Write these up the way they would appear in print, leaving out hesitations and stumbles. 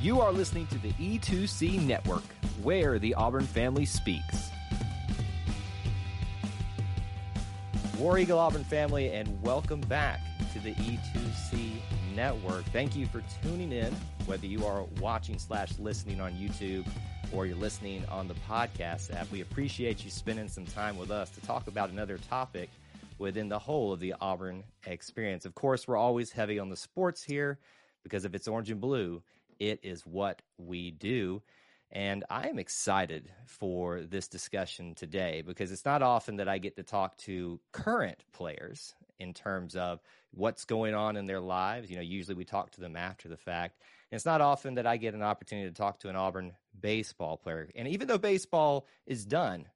You are listening to the E2C Network, where the Auburn family speaks. War Eagle Auburn family, and welcome back to the E2C Network. Thank you for tuning in, whether you are watching / listening on YouTube or you're listening on the podcast app. We appreciate you spending some time with us to talk about another topic within the whole of the Auburn experience. Of course, we're always heavy on the sports here because if it's orange and blue, it is what we do, and I am excited for this discussion today because it's not often that I get to talk to current players in terms of what's going on in their lives. You know, usually we talk to them after the fact, and it's not often that I get an opportunity to talk to an Auburn baseball player. And even though baseball is done,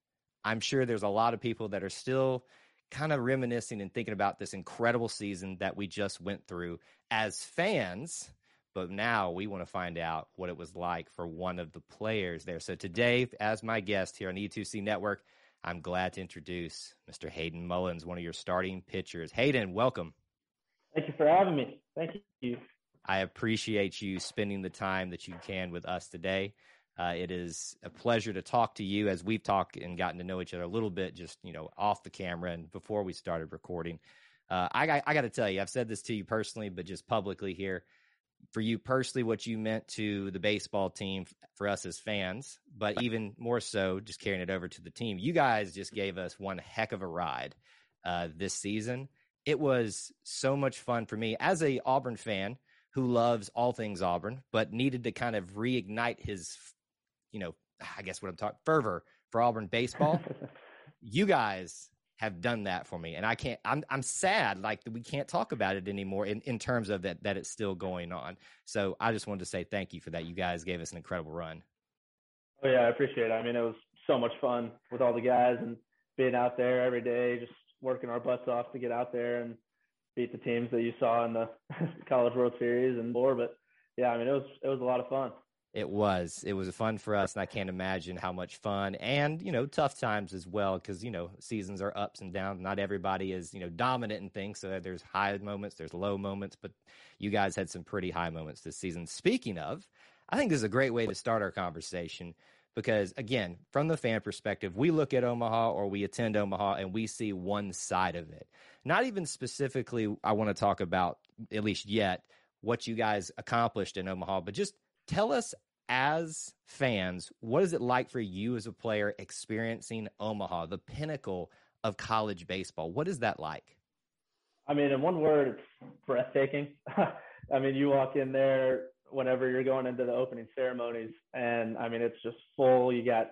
I'm sure there's a lot of people that are still kind of reminiscing and thinking about this incredible season that we just went through as fans. But now we want to find out what it was like for one of the players there. So today, as my guest here on E2C Network, I'm glad to introduce Mr. Hayden Mullins, one of your starting pitchers. Hayden, welcome. Thank you for having me. Thank you. I appreciate you spending the time that you can with us today. It is a pleasure to talk to you as we've talked and gotten to know each other a little bit, just, you know, off the camera and before we started recording. I got to tell you, I've said this to you personally, but just publicly here. For you personally, what you meant to the baseball team, for us as fans, but even more so just carrying it over to the team. You guys just gave us one heck of a ride this season. It was so much fun for me as a Auburn fan who loves all things Auburn, but needed to kind of reignite his, you know, I guess what I'm talking, fervor for Auburn baseball. You guys have done that for me. And I can't, I'm sad, like, we can't talk about it anymore in terms of that it's still going on. So I just wanted to say thank you for that. You guys gave us an incredible run. Oh yeah, I appreciate it. I mean, it was so much fun with all the guys and being out there every day, just working our butts off to get out there and beat the teams that you saw in the College World Series and more. But yeah, I mean, it was a lot of fun. It was fun for us, and I can't imagine how much fun and, you know, tough times as well, because, you know, seasons are ups and downs. Not everybody is, you know, dominant in things, so there's high moments, there's low moments, but you guys had some pretty high moments this season. Speaking of, I think this is a great way to start our conversation because, again, from the fan perspective, we look at Omaha or we attend Omaha and we see one side of it. Not even specifically I want to talk about, at least yet, what you guys accomplished in Omaha, but just tell us as fans, what is it like for you as a player experiencing Omaha, the pinnacle of college baseball? What is that like? I mean, in one word, it's breathtaking. I mean, you walk in there whenever you're going into the opening ceremonies, and, I mean, it's just full. You got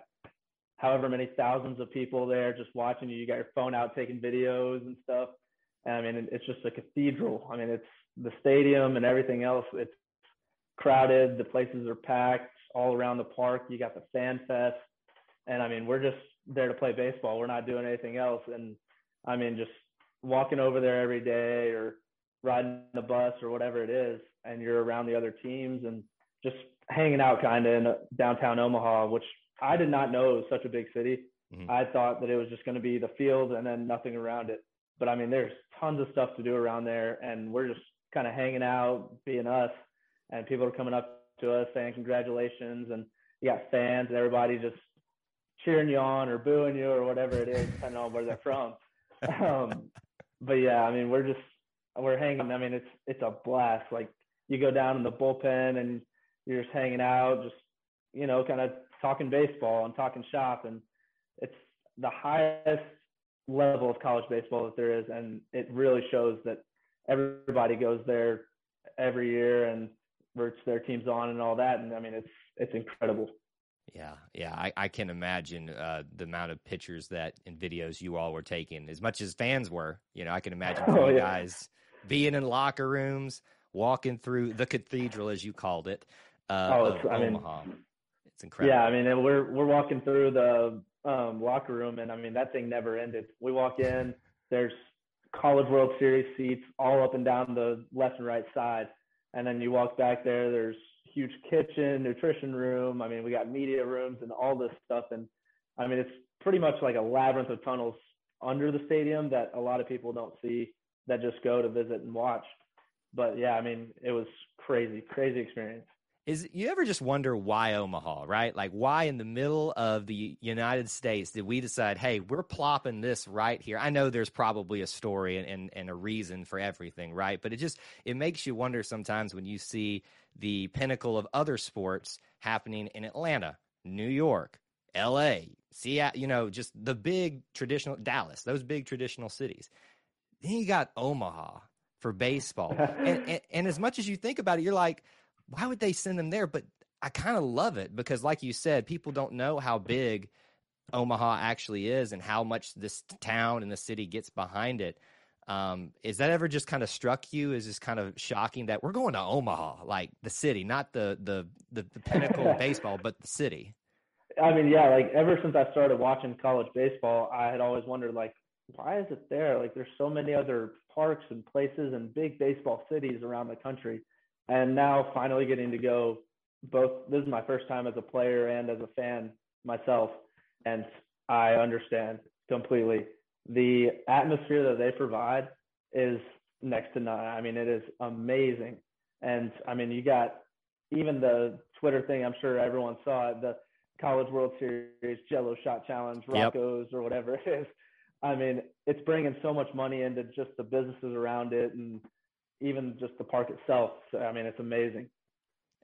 however many thousands of people there just watching you. You got your phone out taking videos and stuff. And, I mean, it's just a cathedral. I mean, it's the stadium and everything else. It's crowded, the places are packed all around the park. You got the fan fest, and I mean, we're just there to play baseball. We're not doing anything else. And I mean, just walking over there every day or riding the bus or whatever it is, and you're around the other teams and just hanging out kind of in downtown Omaha, which I did not know was such a big city. Mm-hmm. I thought that it was just going to be the field and then nothing around it, but I mean, there's tons of stuff to do around there, and we're just kind of hanging out, being us. And people are coming up to us saying congratulations, and you got fans and everybody just cheering you on or booing you or whatever it is, depending on where they're from. But yeah, I mean, we're hanging. I mean, it's a blast. Like, you go down in the bullpen and you're just hanging out, just, you know, kind of talking baseball and talking shop. And it's the highest level of college baseball that there is. And it really shows that everybody goes there every year and roots their teams on and all that. And I mean, it's incredible. Yeah. I can imagine the amount of pictures and videos you all were taking, as much as fans were, you know, I can imagine you guys being in locker rooms, walking through the cathedral, as you called it, Omaha. It's incredible. Yeah, I mean, and we're walking through the locker room, and I mean, that thing never ended. We walk in, there's College World Series seats all up and down the left and right side, and then you walk back there, there's huge kitchen, nutrition room. I mean, we got media rooms and all this stuff, and I mean, it's pretty much like a labyrinth of tunnels under the stadium that a lot of people don't see that just go to visit and watch. But yeah, I mean, it was crazy experience. Is you ever just wonder why Omaha, right? Like, why in the middle of the United States did we decide, hey, we're plopping this right here? I know there's probably a story and a reason for everything, right? But it makes you wonder sometimes when you see the pinnacle of other sports happening in Atlanta, New York, L.A., Seattle, you know, just the big traditional Dallas, those big traditional cities. Then you got Omaha for baseball. and as much as you think about it, you're like, why would they send them there? But I kind of love it because, like you said, people don't know how big Omaha actually is and how much this town and the city gets behind it. Is that ever just kind of struck you as just kind of shocking that we're going to Omaha, like the city, not the pinnacle of baseball, but the city? I mean, yeah, like ever since I started watching college baseball, I had always wondered, like, why is it there? Like, there's so many other parks and places and big baseball cities around the country. And now finally getting to go both. This is my first time as a player and as a fan myself. And I understand completely. The atmosphere that they provide is next to none. I mean, it is amazing. And I mean, you got even the Twitter thing. I'm sure everyone saw it, the College World Series, Jello Shot Challenge, Rocco's, or whatever it is. I mean, it's bringing so much money into just the businesses around it and even just the park itself. So, I mean, it's amazing.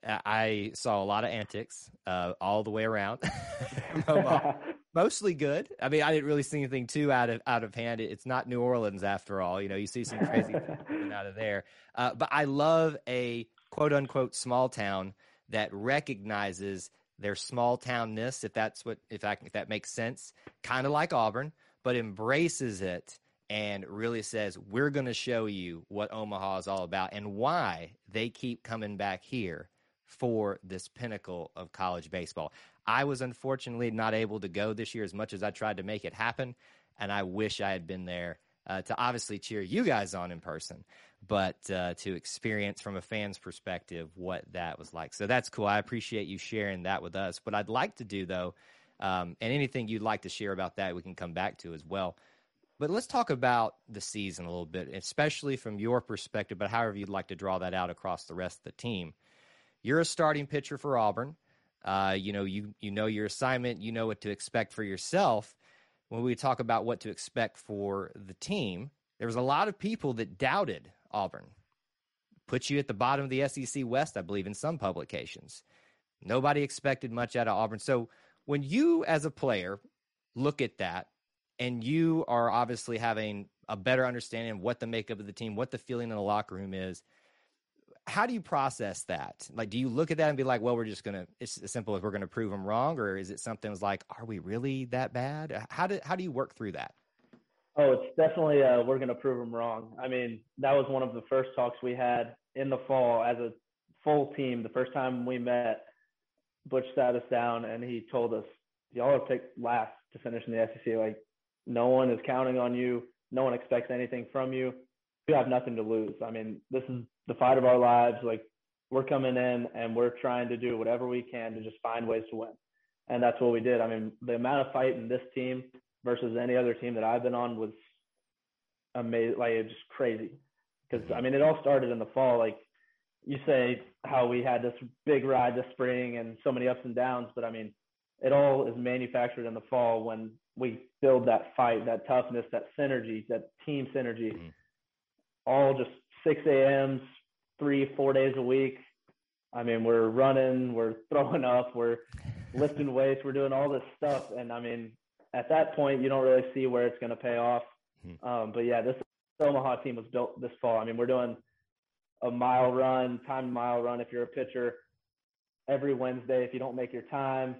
I saw a lot of antics all the way around. Mostly good. I mean, I didn't really see anything too out of hand. It's not New Orleans after all. You know, you see some crazy things out of there. But I love a quote-unquote small town that recognizes their small townness, if that makes sense, kind of like Auburn, but embraces it and really says, we're going to show you what Omaha is all about and why they keep coming back here for this pinnacle of college baseball. I was unfortunately not able to go this year as much as I tried to make it happen, and I wish I had been there to obviously cheer you guys on in person, but to experience from a fan's perspective what that was like. So that's cool. I appreciate you sharing that with us. What I'd like to do, though, and anything you'd like to share about that, we can come back to as well. But let's talk about the season a little bit, especially from your perspective, but however you'd like to draw that out across the rest of the team. You're a starting pitcher for Auburn. You know your assignment. You know what to expect for yourself. When we talk about what to expect for the team, there was a lot of people that doubted Auburn. Put you at the bottom of the SEC West, I believe, in some publications. Nobody expected much out of Auburn. So when you, as a player, look at that, and you are obviously having a better understanding of what the makeup of the team, what the feeling in the locker room is, how do you process that? Like, do you look at that and be like, well, it's as simple as we're going to prove them wrong? Or is it something that's like, are we really that bad? How do you work through that? Oh, it's definitely we're going to prove them wrong. I mean, that was one of the first talks we had in the fall as a full team. The first time we met, Butch sat us down and he told us, y'all are picked last to finish in the SEC. Like, no one is counting on you. No one expects anything from you. You have nothing to lose. I mean, this is the fight of our lives. Like, we're coming in and we're trying to do whatever we can to just find ways to win. And that's what we did. I mean, the amount of fight in this team versus any other team that I've been on was amazing. Like, it's just crazy. Because, I mean, it all started in the fall. Like, you say how we had this big ride this spring and so many ups and downs, but I mean, it all is manufactured in the fall when we build that fight, that toughness, that synergy, that team synergy, all just 6 a.m., 3-4 days a week. I mean, we're running, we're throwing up, we're lifting weights, we're doing all this stuff. And I mean, at that point, you don't really see where it's going to pay off. But yeah, this Omaha team was built this fall. I mean, we're doing a mile run, timed mile run if you're a pitcher. Every Wednesday, if you don't make your time,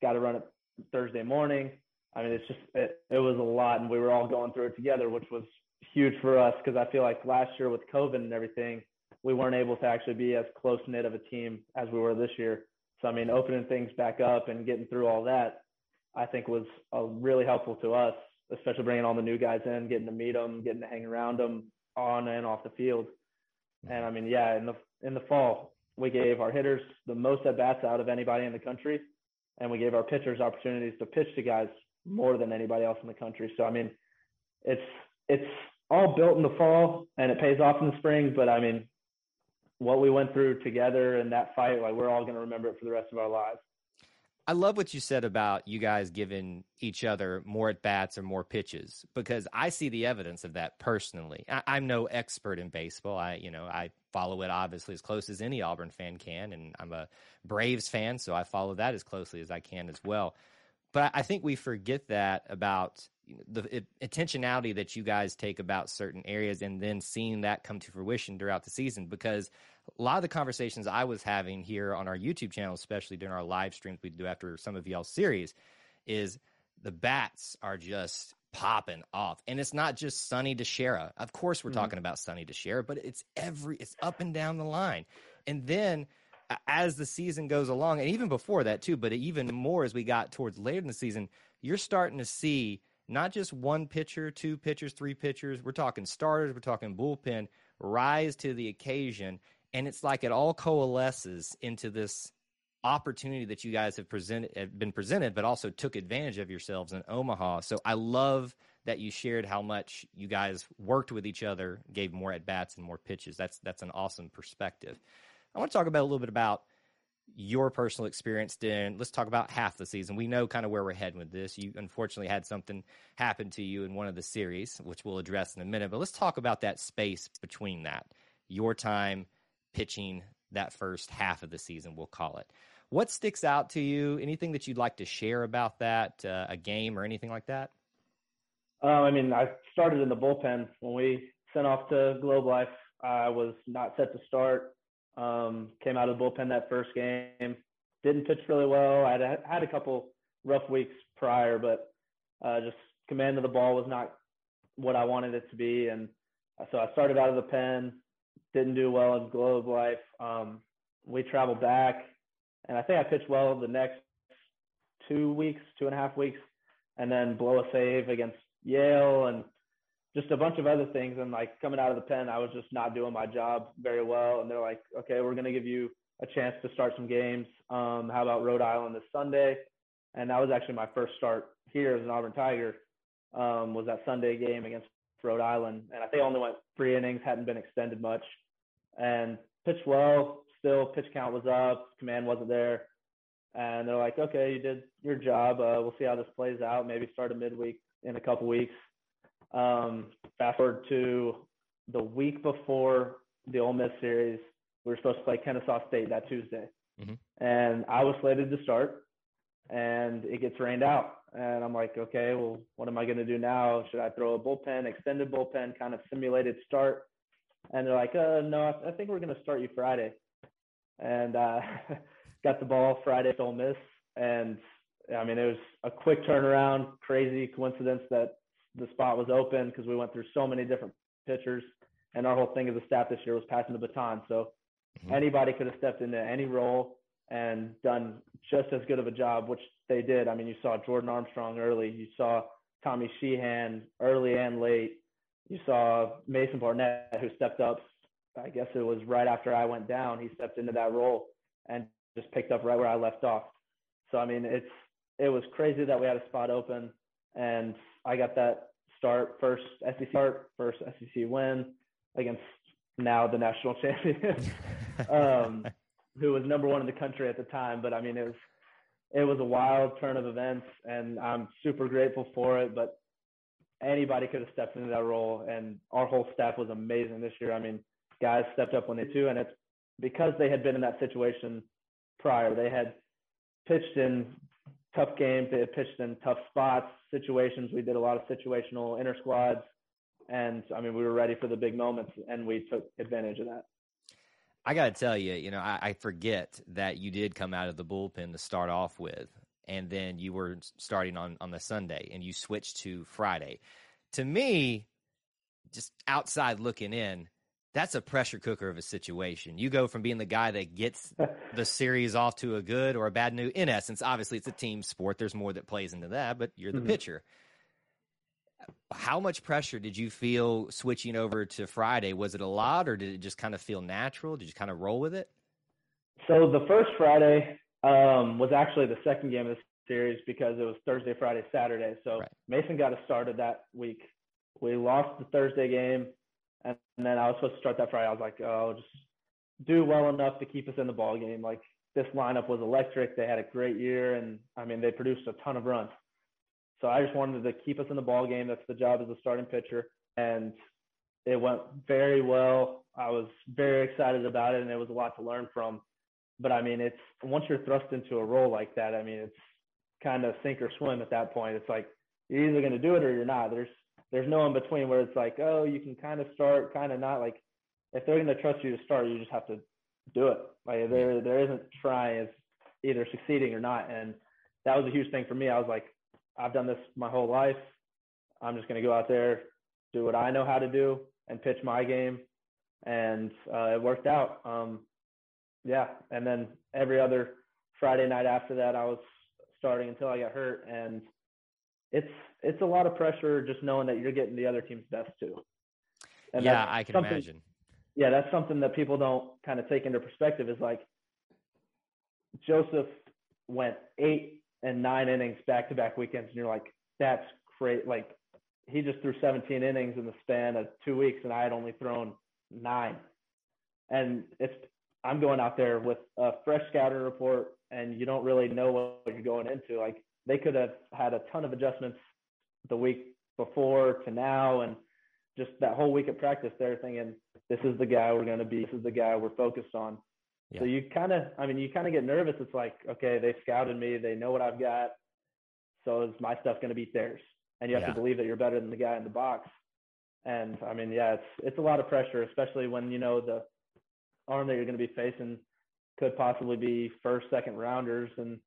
got to run it Thursday morning. I mean, it was a lot, and we were all going through it together, which was huge for us because I feel like last year with COVID and everything, we weren't able to actually be as close-knit of a team as we were this year. So, I mean, opening things back up and getting through all that, I think was really helpful to us, especially bringing all the new guys in, getting to meet them, getting to hang around them on and off the field. And, I mean, yeah, in the fall, we gave our hitters the most at-bats out of anybody in the country, and we gave our pitchers opportunities to pitch to guys more than anybody else in the country. So, I mean, it's all built in the fall, and it pays off in the spring, but, I mean, what we went through together in that fight, like, we're all going to remember it for the rest of our lives. I love what you said about you guys giving each other more at-bats or more pitches, because I see the evidence of that personally. I'm no expert in baseball. I follow it obviously as close as any Auburn fan can, and I'm a Braves fan, so I follow that as closely as I can as well. But I think we forget that about the intentionality that you guys take about certain areas and then seeing that come to fruition throughout the season, because a lot of the conversations I was having here on our YouTube channel, especially during our live streams we do after some of y'all's series, is the bats are just popping off. And it's not just Sonny DiChiara. Of course, we're talking about Sonny DiChiara, but it's up and down the line. And then as the season goes along, and even before that too, but even more as we got towards later in the season, you're starting to see not just one pitcher, two pitchers, three pitchers. We're talking starters. We're talking bullpen. Rise to the occasion. And it's like it all coalesces into this opportunity that you guys have been presented, but also took advantage of yourselves in Omaha. So I love that you shared how much you guys worked with each other, gave more at-bats and more pitches. That's an awesome perspective. I want to talk about a little bit about your personal experience then. Let's talk about half the season. We know kind of where we're heading with this. You unfortunately had something happen to you in one of the series, which we'll address in a minute. But let's talk about that space between that, your time pitching that first half of the season, we'll call it. What sticks out to you? Anything that you'd like to share about that, a game or anything like that? I started in the bullpen. When we sent off to Globe Life, I was not set to start. Came out of the bullpen that first game. Didn't pitch really well. I had a couple rough weeks prior, but just command of the ball was not what I wanted it to be. And so I started out of the pen. Didn't do well in Globe Life. We traveled back, and I think I pitched well the next 2 weeks, 2.5 weeks, and then blow a save against Yale and just a bunch of other things. And, like, coming out of the pen, I was just not doing my job very well. And they're like, okay, we're going to give you a chance to start some games. How about Rhode Island this Sunday? And that was actually my first start here as an Auburn Tiger, was that Sunday game against Rhode Island. And I think I only went 3 innings, hadn't been extended much, and pitched well. Still, pitch count was up, command wasn't there. And they're like, okay, you did your job. We'll see how this plays out. Maybe start a midweek in a couple weeks. Fast forward to the week before the Ole Miss series, we were supposed to play Kennesaw State that Tuesday. Mm-hmm. And I was slated to start, and it gets rained out. And I'm like, okay, well, what am I going to do now? Should I throw a bullpen, extended bullpen, kind of simulated start? And they're like, no, I think we're going to start you Friday. And got the ball Friday at Ole Miss. And, I mean, it was a quick turnaround, crazy coincidence that the spot was open because we went through so many different pitchers. And our whole thing as a staff this year was passing the baton. So anybody could have stepped into any role and done just as good of a job, which they did. I mean, you saw Jordan Armstrong early. You saw Tommy Sheehan early and late. You saw Mason Barnett, who stepped up. I guess it was right after I went down. He stepped into that role and just picked up right where I left off. So, I mean, it was crazy that we had a spot open, and I got that start, first SEC win against now the national champion. Who was number 1 in the country at the time. But, I mean, it was a wild turn of events, and I'm super grateful for it. But anybody could have stepped into that role, and our whole staff was amazing this year. I mean, guys stepped up when they too, and it's because they had been in that situation prior. They had pitched in tough games. They had pitched in tough spots, situations. We did a lot of situational inter-squads, and, I mean, we were ready for the big moments, and we took advantage of that. I got to tell you, I forget that you did come out of the bullpen to start off with, and then you were starting on the Sunday, and you switched to Friday. To me, just outside looking in, that's a pressure cooker of a situation. You go from being the guy that gets the series off to a good or a bad news. In essence, obviously it's a team sport. There's more that plays into that, but you're the pitcher. How much pressure did you feel switching over to Friday? Was it a lot, or did it just kind of feel natural? Did you kind of roll with it? So the first Friday was actually the second game of the series because it was Thursday, Friday, Saturday. So right. Mason got us started that week. We lost the Thursday game. And then I was supposed to start that Friday. I was like, oh, just do well enough to keep us in the ball game. Like, this lineup was electric. They had a great year, and, I mean, they produced a ton of runs. So I just wanted to keep us in the ball game. That's the job as a starting pitcher. And it went very well. I was very excited about it, and it was a lot to learn from. But, I mean, it's once you're thrust into a role like that, I mean, it's kind of sink or swim at that point. It's like you're either going to do it or you're not. There's no in between where it's like, oh, you can kind of start, kind of not. Like, if they're going to trust you to start, you just have to do it. Like, there isn't trying, it's either succeeding or not. And that was a huge thing for me. I was like, I've done this my whole life. I'm just going to go out there, do what I know how to do, and pitch my game. And it worked out. Yeah. And then every other Friday night after that, I was starting until I got hurt. And it's a lot of pressure just knowing that you're getting the other team's best too. And yeah, I can imagine. Yeah, that's something that people don't kind of take into perspective is like Joseph went 8 and 9 innings back-to-back weekends, and you're like, that's great. Like, he just threw 17 innings in the span of 2 weeks, and I had only thrown 9. And I'm going out there with a fresh scouting report, and you don't really know what you're going into. Like, they could have had a ton of adjustments the week before to now, and just that whole week of practice, they're thinking, this is the guy we're going to be. This is the guy we're focused on. Yeah. So you kind of get nervous. It's like, okay, they scouted me. They know what I've got. So is my stuff going to beat theirs? And you have to believe that you're better than the guy in the box. And I mean, yeah, it's a lot of pressure, especially when, you know, the arm that you're going to be facing could possibly be first, second rounders. And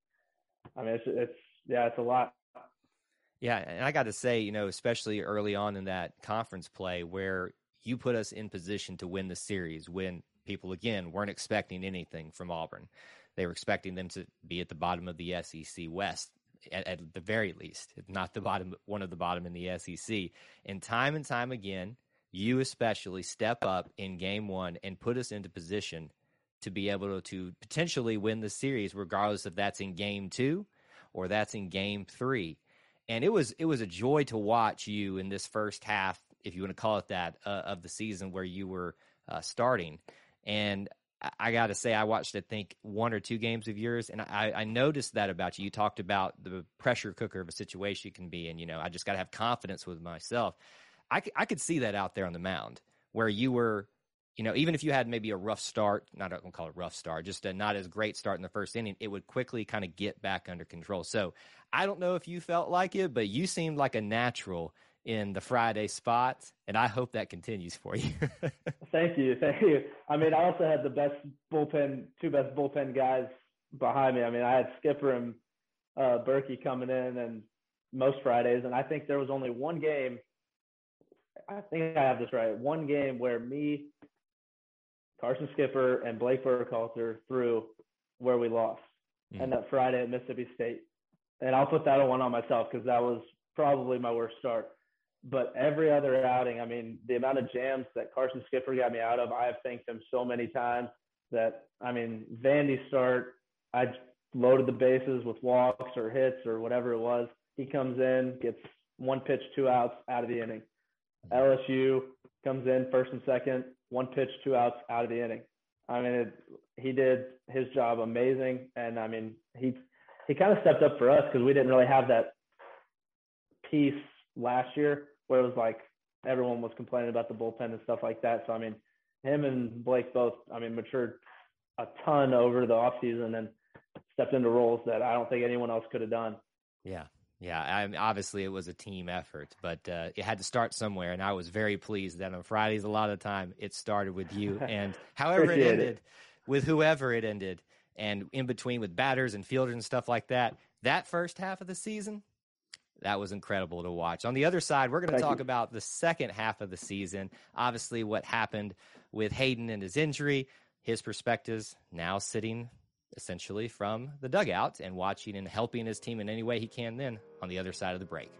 I mean, it's a lot. Yeah, and I got to say, you know, especially early on in that conference play where you put us in position to win the series when people, again, weren't expecting anything from Auburn. They were expecting them to be at the bottom of the SEC West, at the very least, if not the bottom, one of the bottom in the SEC. And time again, you especially step up in game one and put us into position to be able to potentially win the series, regardless if that's in game 2 or that's in game 3. And it was a joy to watch you in this first half, if you want to call it that, of the season where you were starting. And I got to say, I watched, I think, 1 or 2 games of yours, and I noticed that about you. You talked about the pressure cooker of a situation can be, and, you know, I just got to have confidence with myself. I could see that out there on the mound where you were, you know, even if you had maybe a rough start, not going to call it rough start, just a not as great start in the first inning, it would quickly kind of get back under control. So I don't know if you felt like it, but you seemed like a natural in the Friday spot, and I hope that continues for you. Thank you. I mean, I also had the best bullpen, 2 best bullpen guys behind me. I mean, I had Skipper and Berkey coming in and most Fridays, and I think there was only one game, I think I have this right, one game where me, Carson Skipper, and Blake Burkhalter threw where we lost, and that Friday at Mississippi State. And I'll put that one on myself because that was probably my worst start. But every other outing, I mean, the amount of jams that Carson Skipper got me out of, I have thanked him so many times that, I mean, Vandy's start, I loaded the bases with walks or hits or whatever it was. He comes in, gets 1 pitch, 2 outs out of the inning. LSU comes in first and second, 1 pitch, 2 outs out of the inning. I mean, he did his job amazing. And, I mean, he kind of stepped up for us because we didn't really have that piece last year where it was like everyone was complaining about the bullpen and stuff like that. So, I mean, him and Blake both, I mean, matured a ton over the offseason and stepped into roles that I don't think anyone else could have done. Yeah, obviously it was a team effort, but it had to start somewhere, and I was very pleased that on Fridays a lot of the time it started with you, and however it ended, with whoever it ended, and in between with batters and fielders and stuff like that. That first half of the season, That was incredible to watch. On the other side, we're going to talk about the second half of the season. Obviously, what happened with Hayden and his injury, his perspectives now sitting essentially from the dugout and watching and helping his team in any way he can then on the other side of the break.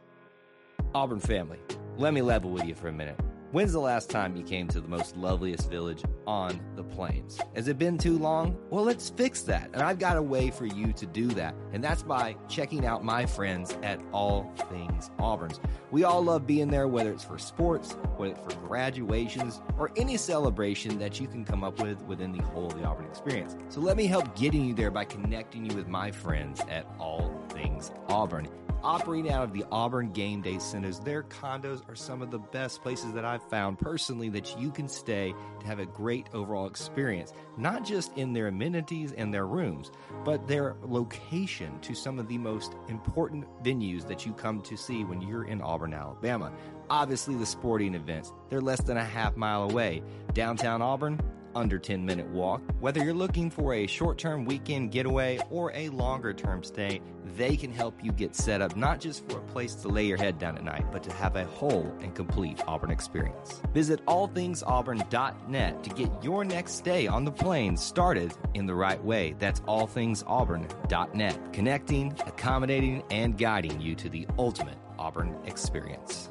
Auburn family, let me level with you for a minute. When's the last time you came to the most loveliest village on the plains? Has it been too long? Well, let's fix that. And I've got a way for you to do that. And that's by checking out my friends at All Things Auburns. We all love being there, whether it's for sports, whether it's for graduations, or any celebration that you can come up with within the whole of the Auburn experience. So let me help getting you there by connecting you with my friends at All Things Auburn. Operating out of the Auburn Game Day Centers, their condos are some of the best places that I've found personally that you can stay to have a great overall experience, not just in their amenities and their rooms, but their location to some of the most important venues that you come to see when you're in Auburn, Alabama. Obviously, the sporting events, they're less than a half mile away. Downtown Auburn, under 10-minute walk. Whether you're looking for a short-term weekend getaway or a longer-term stay, they can help you get set up, not just for a place to lay your head down at night, but to have a whole and complete Auburn experience. Visit allthingsauburn.net to get your next stay on the plains started in the right way. That's allthingsauburn.net. Connecting, accommodating, and guiding you to the ultimate Auburn experience.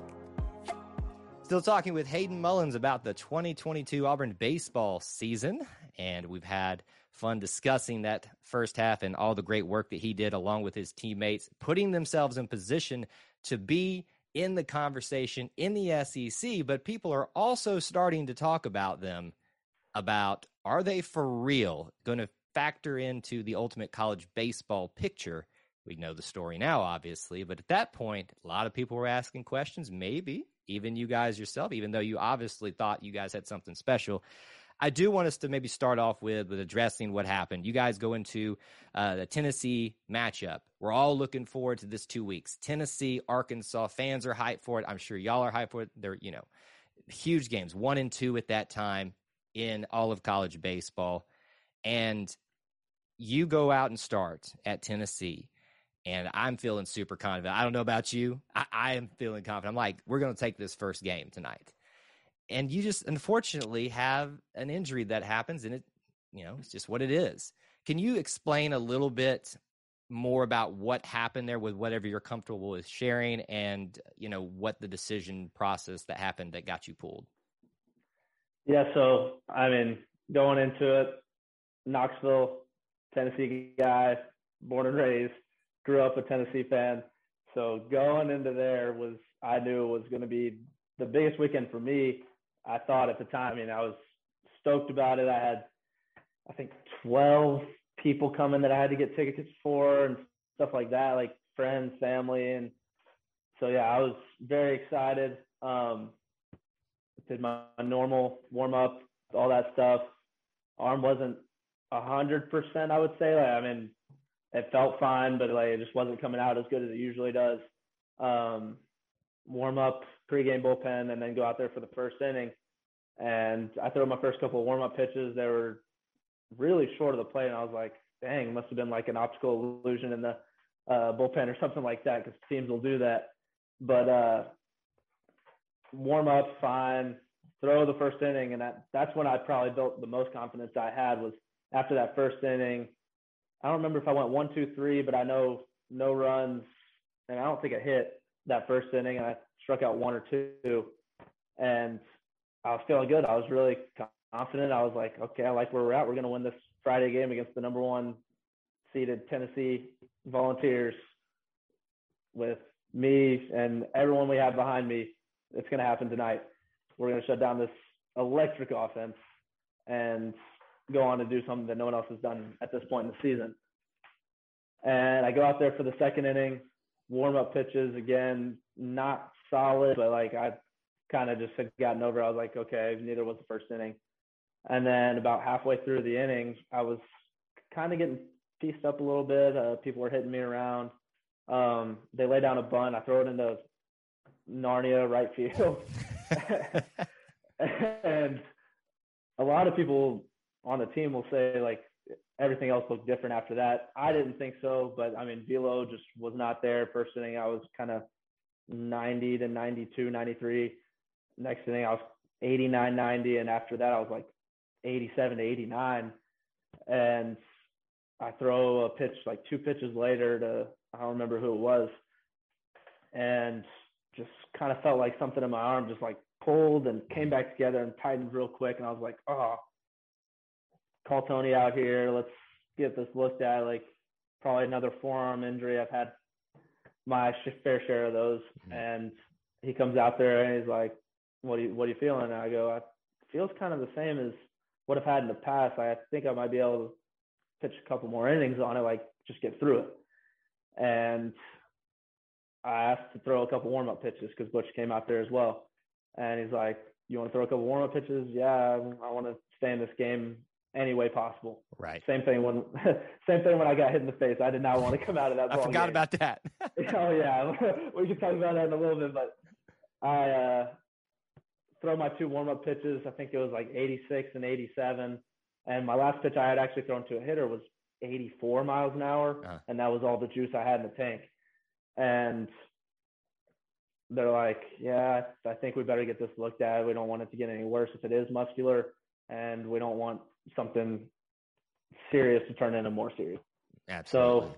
Still talking with Hayden Mullins about the 2022 Auburn baseball season, and we've had fun discussing that first half and all the great work that he did along with his teammates, putting themselves in position to be in the conversation in the SEC, but people are also starting to talk about them, about are they for real going to factor into the ultimate college baseball picture? We know the story now, obviously, but at that point, a lot of people were asking questions, maybe. Even you guys yourself, even though you obviously thought you guys had something special. I do want us to maybe start off with addressing what happened. You guys go into the Tennessee matchup. We're all looking forward to this 2 weeks. Tennessee, Arkansas, fans are hyped for it. I'm sure y'all are hyped for it. They're, you know, huge games, 1 and 2 at that time in all of college baseball. And you go out and start at Tennessee. And I'm feeling super confident. I don't know about you. I am feeling confident. I'm like, we're going to take this first game tonight. And you just, unfortunately, have an injury that happens, and it, you know, it's just what it is. Can you explain a little bit more about what happened there with whatever you're comfortable with sharing and, you know, what the decision process that happened that got you pulled? Yeah, so, I mean, going into it, Knoxville, Tennessee guy, born and raised. Grew up a Tennessee fan. So going into there was, I knew it was going to be the biggest weekend for me. I thought at the time, I was stoked about it. I had, 12 people coming that I had to get tickets for and stuff like that, like friends, family. And so, yeah, I was very excited. Did my normal warm up, all that stuff. Arm wasn't 100%, I would say. It felt fine, but it just wasn't coming out as good as it usually does. Warm up, pregame bullpen, and then go out there for the first inning. And I threw my first couple of warm up pitches. They were really short of the plate, and I was like, "Dang, must have been like an optical illusion in the bullpen or something like that," because teams will do that. But warm up, fine. Throw the first inning, and that's when I probably built the most confidence I had was after that first inning. I don't remember if I went 1, 2, 3, but I know no runs, and I don't think it hit that first inning, and I struck out 1 or 2, and I was feeling good. I was really confident. I was like, okay, I like where we're at. We're going to win this Friday game against the number 1 seeded Tennessee Volunteers with me and everyone we have behind me. It's going to happen tonight. We're going to shut down this electric offense and go on to do something that no one else has done at this point in the season. And I go out there for the second inning, warm-up pitches, again, not solid, but I kind of just had gotten over. I was like, okay, neither was the first inning. And then about halfway through the inning, I was kind of getting pieced up a little bit. People were hitting me around. They lay down a bunt. I throw it into Narnia right field. And a lot of people on the team will say everything else looked different after that. I didn't think so, but velo just was not there. First inning, I was kind of 90 to 92, 93. Next thing I was 89, 90. And after that, I was like 87 to 89. And I throw a pitch, like two pitches later to, I don't remember who it was. And just kind of felt like something in my arm just like pulled and came back together and tightened real quick. And I was like, oh, call Tony out here. Let's get this looked at. Like probably another forearm injury. I've had my fair share of those. Mm-hmm. And he comes out there and he's like, what are you feeling? And I go, it feels kind of the same as what I've had in the past. I think I might be able to pitch a couple more innings on it, like just get through it. And I asked to throw a couple warm-up pitches because Butch came out there as well. And he's like, you want to throw a couple warm-up pitches? Yeah, I want to stay in this game any way possible. Right. Same thing when I got hit in the face. I did not want to come out of that ball I forgot game. About that. Oh, yeah. We can talk about that in a little bit. But I throw my two warm-up pitches. I think it was like 86 and 87. And my last pitch I had actually thrown to a hitter was 84 miles an hour. And that was all the juice I had in the tank. And they're like, yeah, I think we better get this looked at. We don't want it to get any worse if it is muscular, and we don't want something serious to turn into more serious. Absolutely. So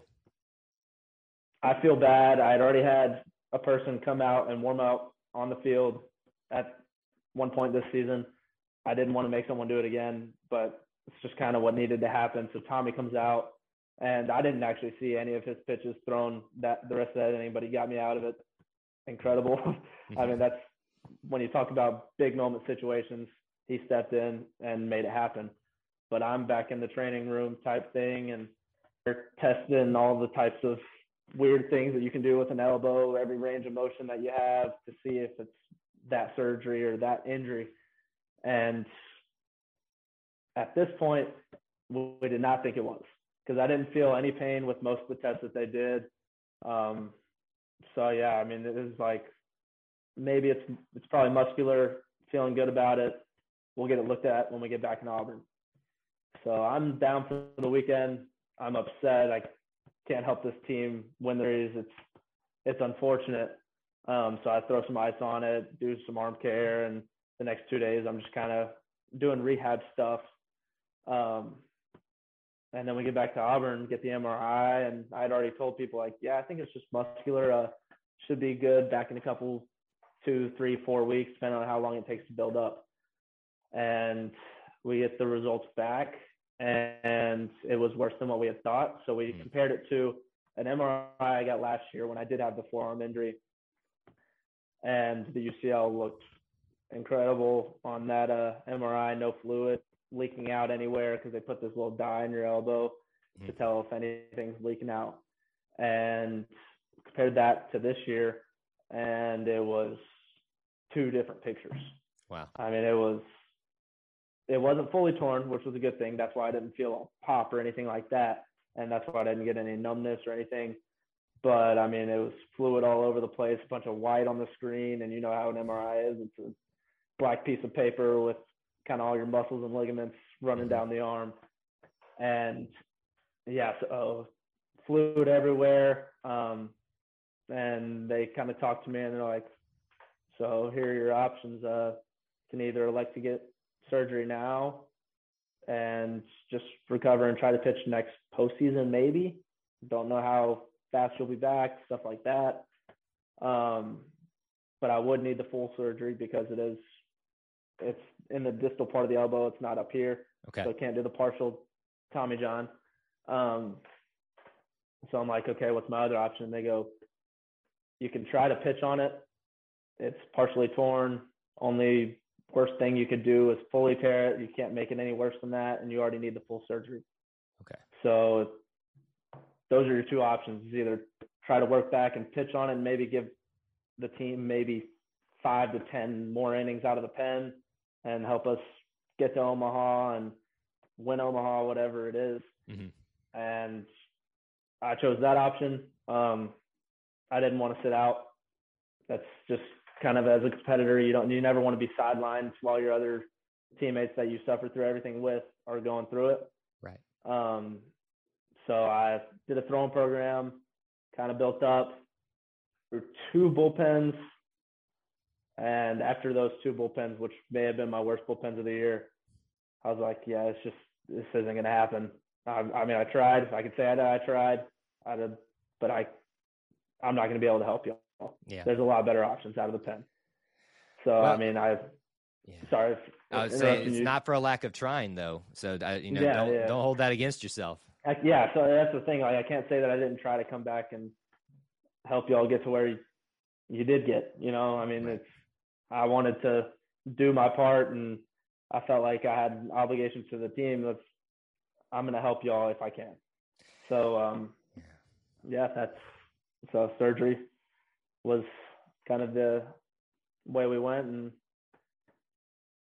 I feel bad. I had already had a person come out and warm out on the field at one point this season. I didn't want to make someone do it again, but it's just kind of what needed to happen. So Tommy comes out. And I didn't actually see any of his pitches thrown that the rest of that inning, but he got me out of it. Incredible. I mean, that's when you talk about big moment situations, he stepped in and made it happen. But I'm back in the training room type thing, and they're testing all the types of weird things that you can do with an elbow, every range of motion that you have to see if it's that surgery or that injury. And at this point, we did not think it was. Because I didn't feel any pain with most of the tests that they did. So, yeah, I mean, it was like maybe it's probably muscular, feeling good about it. We'll get it looked at when we get back in Auburn. So I'm down for the weekend. I'm upset. I can't help this team win the series. It's unfortunate. So I throw some ice on it, do some arm care, and the next 2 days I'm just kind of doing rehab stuff. And then we get back to Auburn, get the MRI, and I'd already told people, like, yeah, I think it's just muscular. Should be good back in a couple, 2, 3, 4 weeks, depending on how long it takes to build up. And we get the results back, and it was worse than what we had thought. So we compared it to an MRI I got last year when I did have the forearm injury. And the UCL looked incredible on that MRI, no fluid leaking out anywhere, because they put this little dye in your elbow to tell if anything's leaking out. And compared that to this year, and it was two different pictures. Wow. I mean, it wasn't fully torn, which was a good thing. That's why I didn't feel a pop or anything like that, and that's why I didn't get any numbness or anything. But I mean, it was fluid all over the place, a bunch of white on the screen, and you know how an MRI is, it's a black piece of paper with kind of all your muscles and ligaments running down the arm. And yeah, so fluid everywhere. And they kind of talked to me and they're like, so here are your options. Can either elect to get surgery now and just recover and try to pitch next postseason, maybe. Don't know how fast you'll be back, stuff like that. But I would need the full surgery because it's in the distal part of the elbow. It's not up here. Okay. So I can't do the partial Tommy John. So I'm like, okay, what's my other option? And they go, you can try to pitch on it. It's partially torn. Only worst thing you could do is fully tear it. You can't make it any worse than that. And you already need the full surgery. Okay. So those are your two options. Either try to work back and pitch on it and maybe give the team maybe 5 to 10 more innings out of the pen and help us get to Omaha and win Omaha, whatever it is. Mm-hmm. And I chose that option. I didn't want to sit out. That's just kind of, as a competitor, you never want to be sidelined while your other teammates that you suffer through everything with are going through it. Right. So I did a throwing program, kind of built up, through two bullpens. And after those two bullpens, which may have been my worst bullpens of the year, I was like, yeah, it's just, this isn't going to happen. I mean, I tried. I could say I tried. I did, but I'm not going to be able to help you. Yeah. There's a lot better options out of the pen. So, well, I mean, sorry. I would say it's not for a lack of trying, though. So, don't hold that against yourself. So that's the thing. Like, I can't say that I didn't try to come back and help you all get to where you did get, I mean, right. I wanted to do my part, and I felt like I had an obligation to the team. I'm going to help y'all if I can. So, surgery was kind of the way we went, and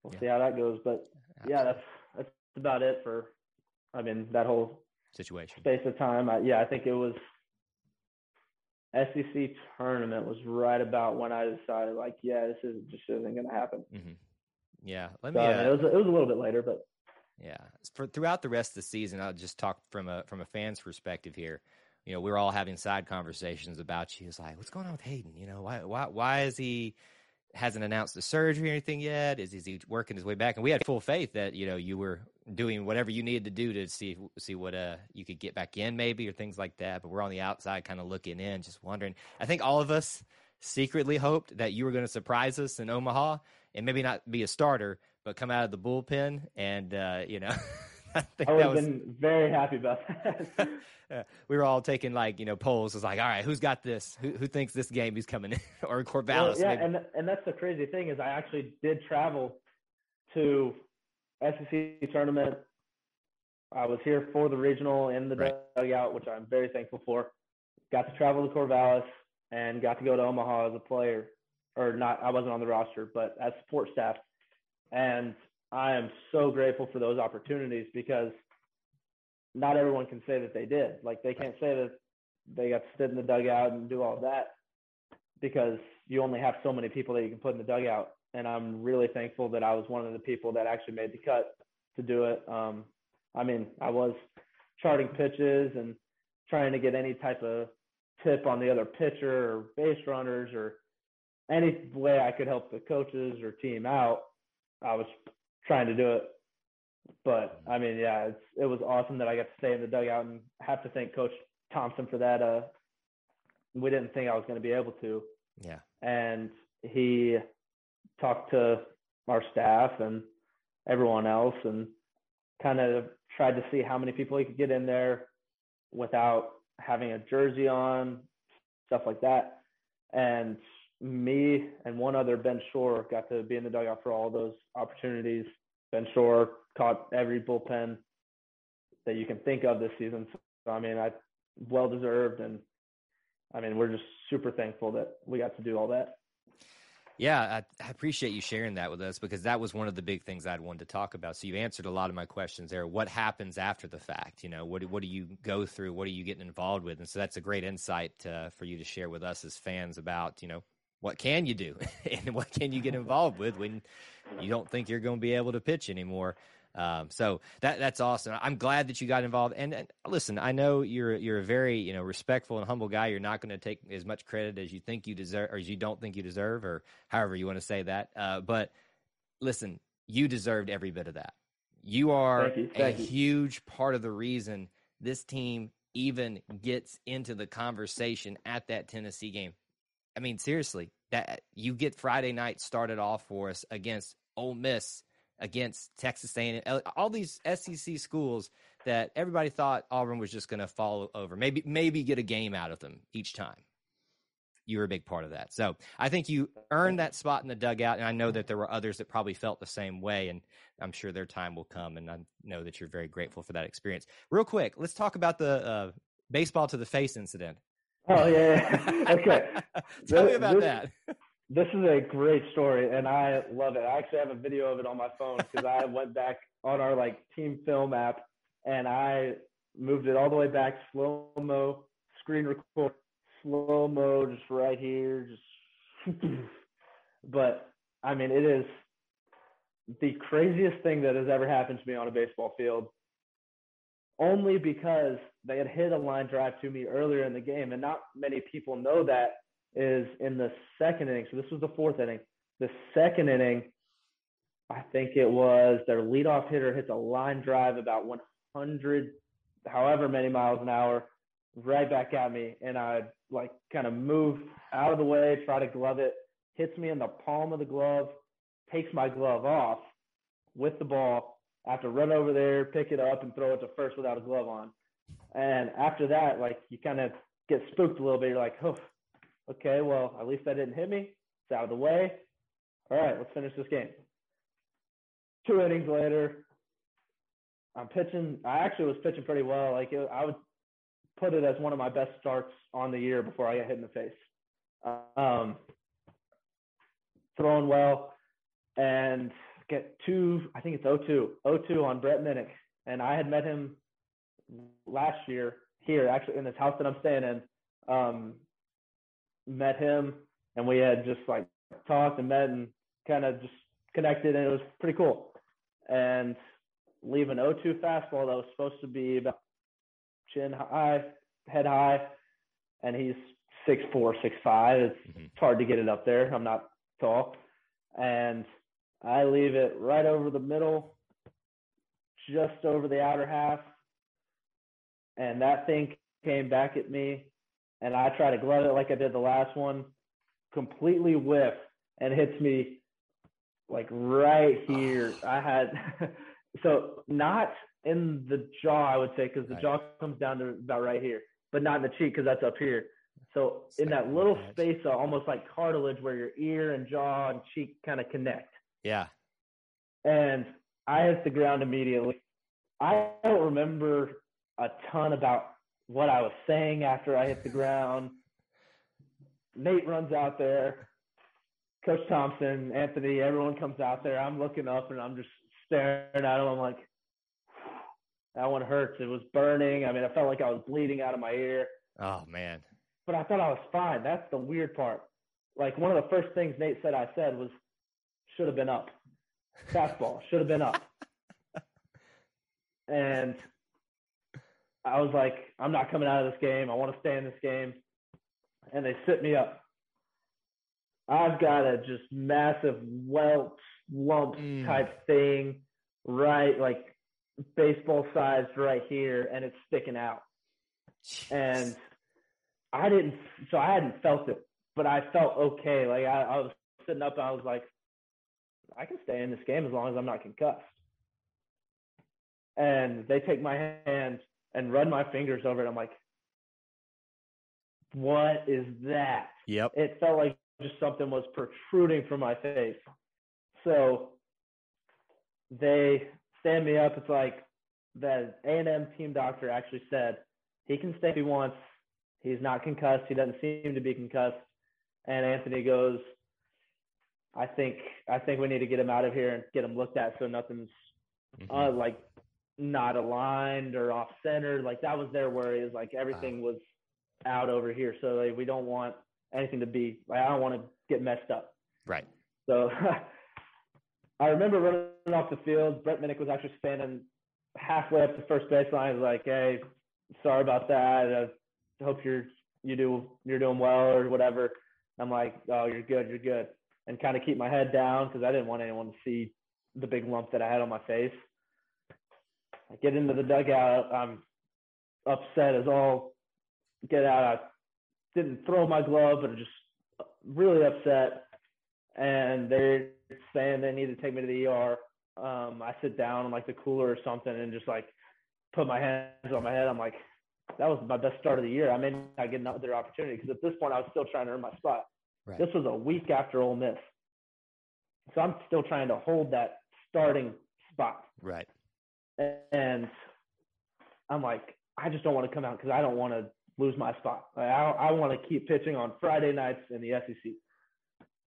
we'll see how that goes. But that's about it for, that whole situation space of time. I think it was SEC tournament was right about when I decided, like, this isn't going to happen. Mm-hmm. Yeah. It was a little bit later, but. Yeah. Throughout the rest of the season, I'll just talk from a fan's perspective here. We're all having side conversations about you. It's like, what's going on with Hayden? Why is he hasn't announced the surgery or anything yet? Is he working his way back? And we had full faith that, you were doing whatever you needed to do to see what you could get back in maybe or things like that. But we're on the outside kind of looking in, just wondering. I think all of us secretly hoped that you were going to surprise us in Omaha and maybe not be a starter, but come out of the bullpen and, I would have been very happy about that. We were all taking polls. It was like, all right, who's got this? Who thinks this game is coming in? Or Corvallis. Yeah, maybe. And that's the crazy thing is I actually did travel to SEC tournament. I was here for the regional in the dugout, which I'm very thankful for. Got to travel to Corvallis and got to go to Omaha as a player. Or not, I wasn't on the roster, but as support staff. And I am so grateful for those opportunities because not everyone can say that they did. Like, they can't say that they got to sit in the dugout and do all that because you only have so many people that you can put in the dugout. And I'm really thankful that I was one of the people that actually made the cut to do it. I was charting pitches and trying to get any type of tip on the other pitcher or base runners or any way I could help the coaches or team out. I was trying to do it, but it was awesome that I got to stay in the dugout and have to thank Coach Thompson for that. We didn't think I was going to be able to. Yeah. And he talked to our staff and everyone else and kind of tried to see how many people he could get in there without having a jersey on, stuff like that. And me and one other, Ben Shore, got to be in the dugout for all those opportunities. Ben Shore caught every bullpen that you can think of this season. So, well deserved. And we're just super thankful that we got to do all that. Yeah, I appreciate you sharing that with us because that was one of the big things I'd wanted to talk about. So you answered a lot of my questions there. What happens after the fact? What do you go through? What are you getting involved with? And so that's a great insight for you to share with us as fans about, what can you do and what can you get involved with when you don't think you're going to be able to pitch anymore? So that's awesome. I'm glad that you got involved. And listen, I know you're a very, respectful and humble guy. You're not going to take as much credit as you think you deserve or as you don't think you deserve or however you want to say that. But listen, you deserved every bit of that. You are a huge part of the reason this team even gets into the conversation at that Tennessee game. Seriously, that you get Friday night started off for us against Ole Miss, against Texas A&M, all these SEC schools that everybody thought Auburn was just going to fall over, maybe get a game out of them each time. You were a big part of that. So I think you earned that spot in the dugout, and I know that there were others that probably felt the same way, and I'm sure their time will come, and I know that you're very grateful for that experience. Real quick, let's talk about the baseball to the face incident. Oh, yeah. Okay. Tell me about that. This is a great story, and I love it. I actually have a video of it on my phone because I went back on our, team film app, and I moved it all the way back, slow-mo, screen record, slow-mo, just right here. But, it is the craziest thing that has ever happened to me on a baseball field. Only because they had hit a line drive to me earlier in the game, and not many people know that is in the second inning. So this was the fourth inning. The second inning, I think it was their leadoff hitter hits a line drive about 100, however many miles an hour, right back at me. And I like kind of move out of the way, try to glove it, hits me in the palm of the glove, takes my glove off with the ball. I have to run over there, pick it up, and throw it to first without a glove on. And after that, like, you kind of get spooked a little bit. You're like, oh, okay, well, at least that didn't hit me. It's out of the way. All right, let's finish this game. 2 innings later, I'm pitching. I actually was pitching pretty well. Like, I would put it as one of my best starts on the year before I got hit in the face. Throwing well, and get 2, I think it's 0-2 on Brett Minnick. And I had met him last year here, actually, in this house that I'm staying in. Met him, and we had just, like, talked and met and kind of just connected, and it was pretty cool. And leave an 0-2 fastball that was supposed to be about chin high, head high, and he's 6'4", 6'5". It's hard to get it up there. I'm not tall. And I leave it right over the middle, just over the outer half, and that thing came back at me, and I try to glove it like I did the last one, completely whiffed, and hits me like right here. I had – so not in the jaw, I would say, because the jaw comes down to about right here, but not in the cheek because that's up here. So in that little space, almost like cartilage where your ear and jaw and cheek kind of connect. Yeah. And I hit the ground immediately. I don't remember a ton about what I was saying after I hit the ground. Nate runs out there. Coach Thompson, Anthony, everyone comes out there. I'm looking up, and I'm just staring at him. I'm like, that one hurts. It was burning. I mean, I felt like I was bleeding out of my ear. Oh, man. But I thought I was fine. That's the weird part. Like, one of the first things Nate said I said was, should have been up. Fastball, should have been up. And I was like, I'm not coming out of this game. I want to stay in this game. And they sit me up. I've got a just massive welt, lump type thing, right, like baseball-sized right here, and it's sticking out. Jeez. And I didn't – so I hadn't felt it, but I felt okay. Like, I was sitting up, and I was like, I can stay in this game as long as I'm not concussed. And they take my hand and run my fingers over it. I'm like, what is that? Yep. It felt like just something was protruding from my face. So they stand me up. It's like the A&M team doctor actually said, he can stay if he wants. He's not concussed. He doesn't seem to be concussed. And Anthony goes, I think we need to get him out of here and get him looked at so nothing's like not aligned or off center. Like, that was their worry, is like everything was out over here. So like, we don't want anything to be like, I don't want to get messed up. Right. So I remember running off the field. Brett Minnick was actually standing halfway up the first baseline. He was like, hey, sorry about that. I hope you're doing well or whatever. I'm like, oh, you're good. And kind of keep my head down because I didn't want anyone to see the big lump that I had on my face. I get into the dugout. I'm upset as all get out. I didn't throw my glove, but I'm just really upset. And they're saying they need to take me to the ER. I sit down on like the cooler or something and just like put my hands on my head. I'm like, that was my best start of the year. I may not get another opportunity because at this point I was still trying to earn my spot. Right. This was a week after Ole Miss. So I'm still trying to hold that starting spot. Right. And I'm like, I just don't want to come out because I don't want to lose my spot. Like, I want to keep pitching on Friday nights in the SEC.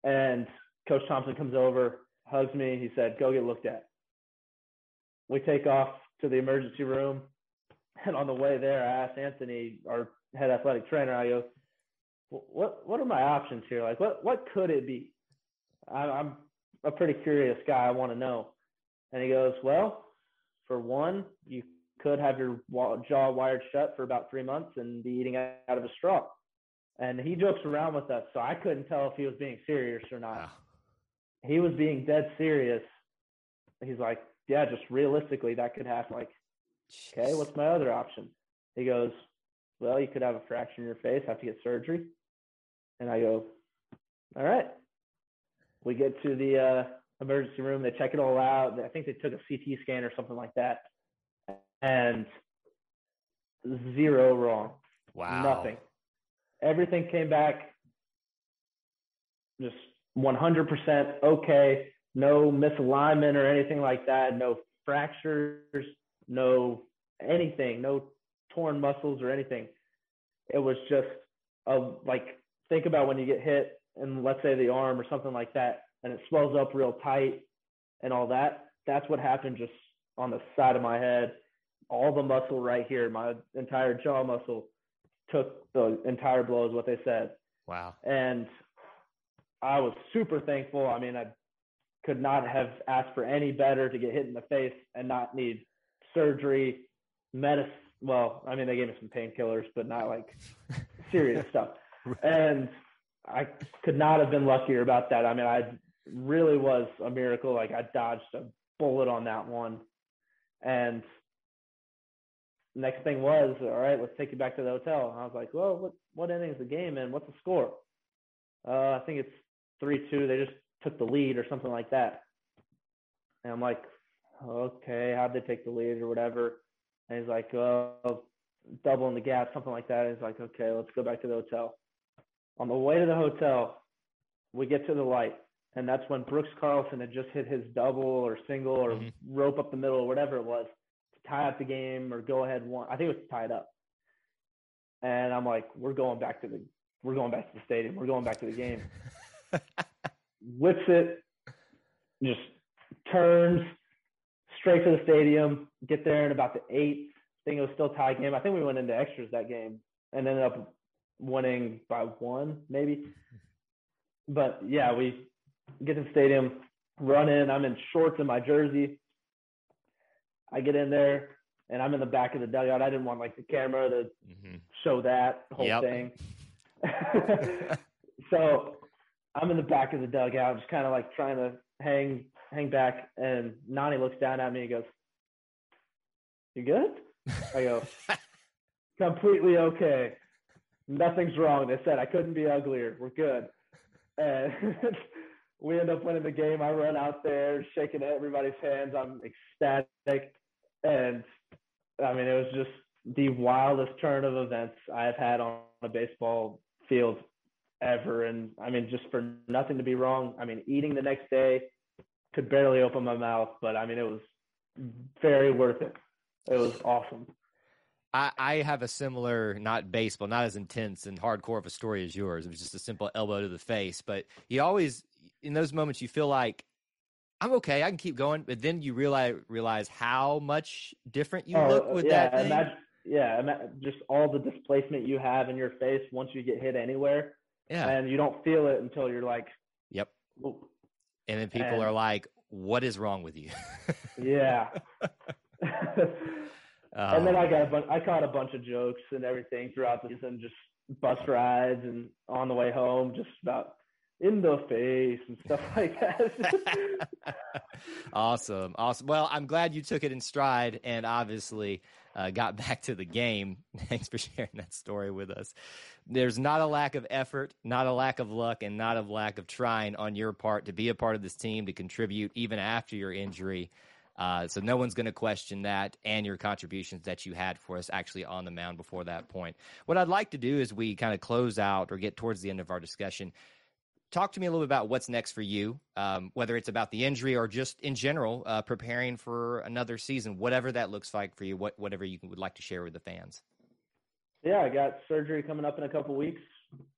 And Coach Thompson comes over, hugs me. He said, go get looked at. We take off to the emergency room. And on the way there, I asked Anthony, our head athletic trainer, I go, what are my options here? Like, what could it be? I'm a pretty curious guy. I want to know. And he goes, well, for one, you could have your jaw wired shut for about 3 months and be eating out of a straw. And he jokes around with us, so I couldn't tell if he was being serious or not. Wow. He was being dead serious. He's like, yeah, just realistically, that could happen. Like, jeez. Okay, what's my other option? He goes, well, you could have a fracture in your face, have to get surgery. And I go, all right. We get to the emergency room. They check it all out. I think they took a CT scan or something like that. And zero wrong. Wow. Nothing. Everything came back just 100% okay. No misalignment or anything like that. No fractures, no anything, no torn muscles or anything. It was just like, think about when you get hit and let's say the arm or something like that, and it swells up real tight and all that. That's what happened just on the side of my head. All the muscle right here, my entire jaw muscle took the entire blow is what they said. Wow. And I was super thankful. I mean, I could not have asked for any better to get hit in the face and not need surgery, medicine. Well, I mean, they gave me some painkillers, but not like serious stuff. And I could not have been luckier about that. I mean, I really was a miracle. Like, I dodged a bullet on that one. And next thing was, all right, let's take you back to the hotel. And I was like, well, what inning is the game in? What's the score? I think it's 3-2. They just took the lead or something like that. And I'm like, okay, how'd they take the lead or whatever? And he's like, oh, doubling the gap, something like that. And he's like, okay, let's go back to the hotel. On the way to the hotel, we get to the light. And that's when Brooks Carlson had just hit his double or single or rope up the middle or whatever it was, tie up the game or go ahead one. I think it was tied up. And I'm like, we're going back to the stadium. We're going back to the game. Whips it, just turns straight to the stadium, get there in about the 8th. I think it was still tied game. I think we went into extras that game and ended up winning by 1, maybe. But yeah, we get to the stadium, run in. I'm in shorts and my jersey. I get in there, and I'm in the back of the dugout. I didn't want, like, the camera to show that whole thing. So I'm in the back of the dugout, just kind of, like, trying to hang back. And Nani looks down at me and goes, you good? I go, completely okay. Nothing's wrong. They said I couldn't be uglier. We're good. And we end up winning the game. I run out there shaking everybody's hands. I'm ecstatic. And, I mean, it was just the wildest turn of events I have had on a baseball field ever. And, I mean, just for nothing to be wrong. I mean, eating the next day, could barely open my mouth. But, I mean, it was very worth it. It was awesome. I have a similar, not baseball, not as intense and hardcore of a story as yours. It was just a simple elbow to the face. But you always – in those moments, you feel like, I'm okay, I can keep going. But then you realize how much different you look with that thing. Just all the displacement you have in your face once you get hit anywhere. Yeah. And you don't feel it until you're like, yep. Oop. And then people are like, what is wrong with you? Yeah. And then I caught a bunch of jokes and everything throughout the season, just bus rides and on the way home, just about in the face and stuff like that. Awesome. Well, I'm glad you took it in stride and obviously got back to the game. Thanks for sharing that story with us. There's not a lack of effort, not a lack of luck, and not a lack of trying on your part to be a part of this team, to contribute even after your injury. So no one's going to question that and your contributions that you had for us actually on the mound before that point. What I'd like to do as we kind of close out or get towards the end of our discussion, talk to me a little bit about what's next for you, whether it's about the injury or just in general, preparing for another season, whatever that looks like for you, whatever you would like to share with the fans. Yeah, I got surgery coming up in a couple weeks.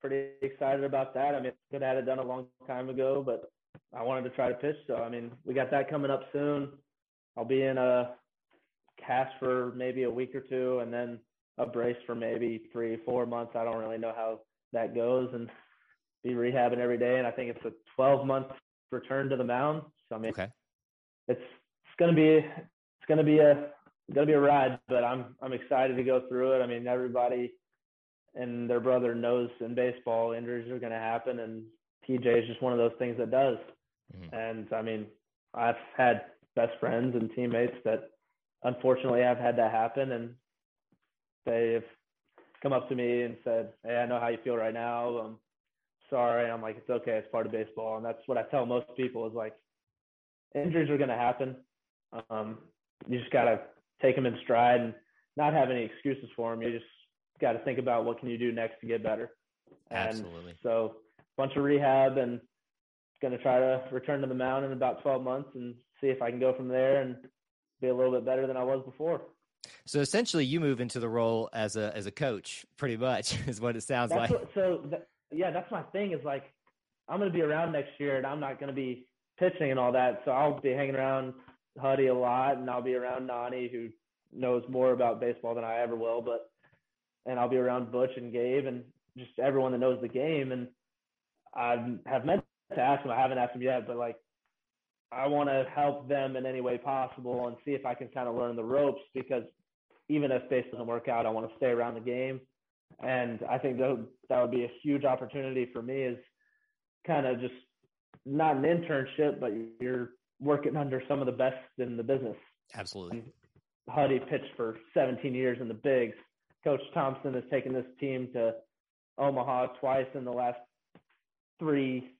Pretty excited about that. I mean, could have had it done a long time ago, but I wanted to try to pitch. So, I mean, we got that coming up soon. I'll be in a cast for maybe a week or two and then a brace for maybe 3-4 months. I don't really know how that goes. And be rehabbing every day, and I think it's a 12-month return to the mound. So I mean, okay. it's gonna be a ride, but I'm excited to go through it. I mean, everybody and their brother knows in baseball injuries are going to happen, and TJ is just one of those things that does. Mm-hmm. And I mean, I've had best friends and teammates that unfortunately have had that happen, and they've come up to me and said, "Hey, I know how you feel right now. I'm sorry." And I'm like, "It's okay. It's part of baseball." And that's what I tell most people is like, injuries are going to happen. You just got to take them in stride and not have any excuses for them. You just got to think about what can you do next to get better. Absolutely. And so a bunch of rehab, and going to try to return to the mound in about 12 months and see if I can go from there and be a little bit better than I was before. So essentially you move into the role as a coach, pretty much is what it sounds like. That's my thing is like, I'm going to be around next year and I'm not going to be pitching and all that. So I'll be hanging around Huddy a lot, and I'll be around Nani, who knows more about baseball than I ever will, and I'll be around Butch and Gabe and just everyone that knows the game. And I have meant to ask them, I haven't asked them yet, but like, I want to help them in any way possible and see if I can kind of learn the ropes, because even if base doesn't work out, I want to stay around the game. And I think that would be a huge opportunity for me, is kind of just not an internship, but you're working under some of the best in the business. Absolutely. And Huddy pitched for 17 years in the bigs. Coach Thompson has taken this team to Omaha twice in the last three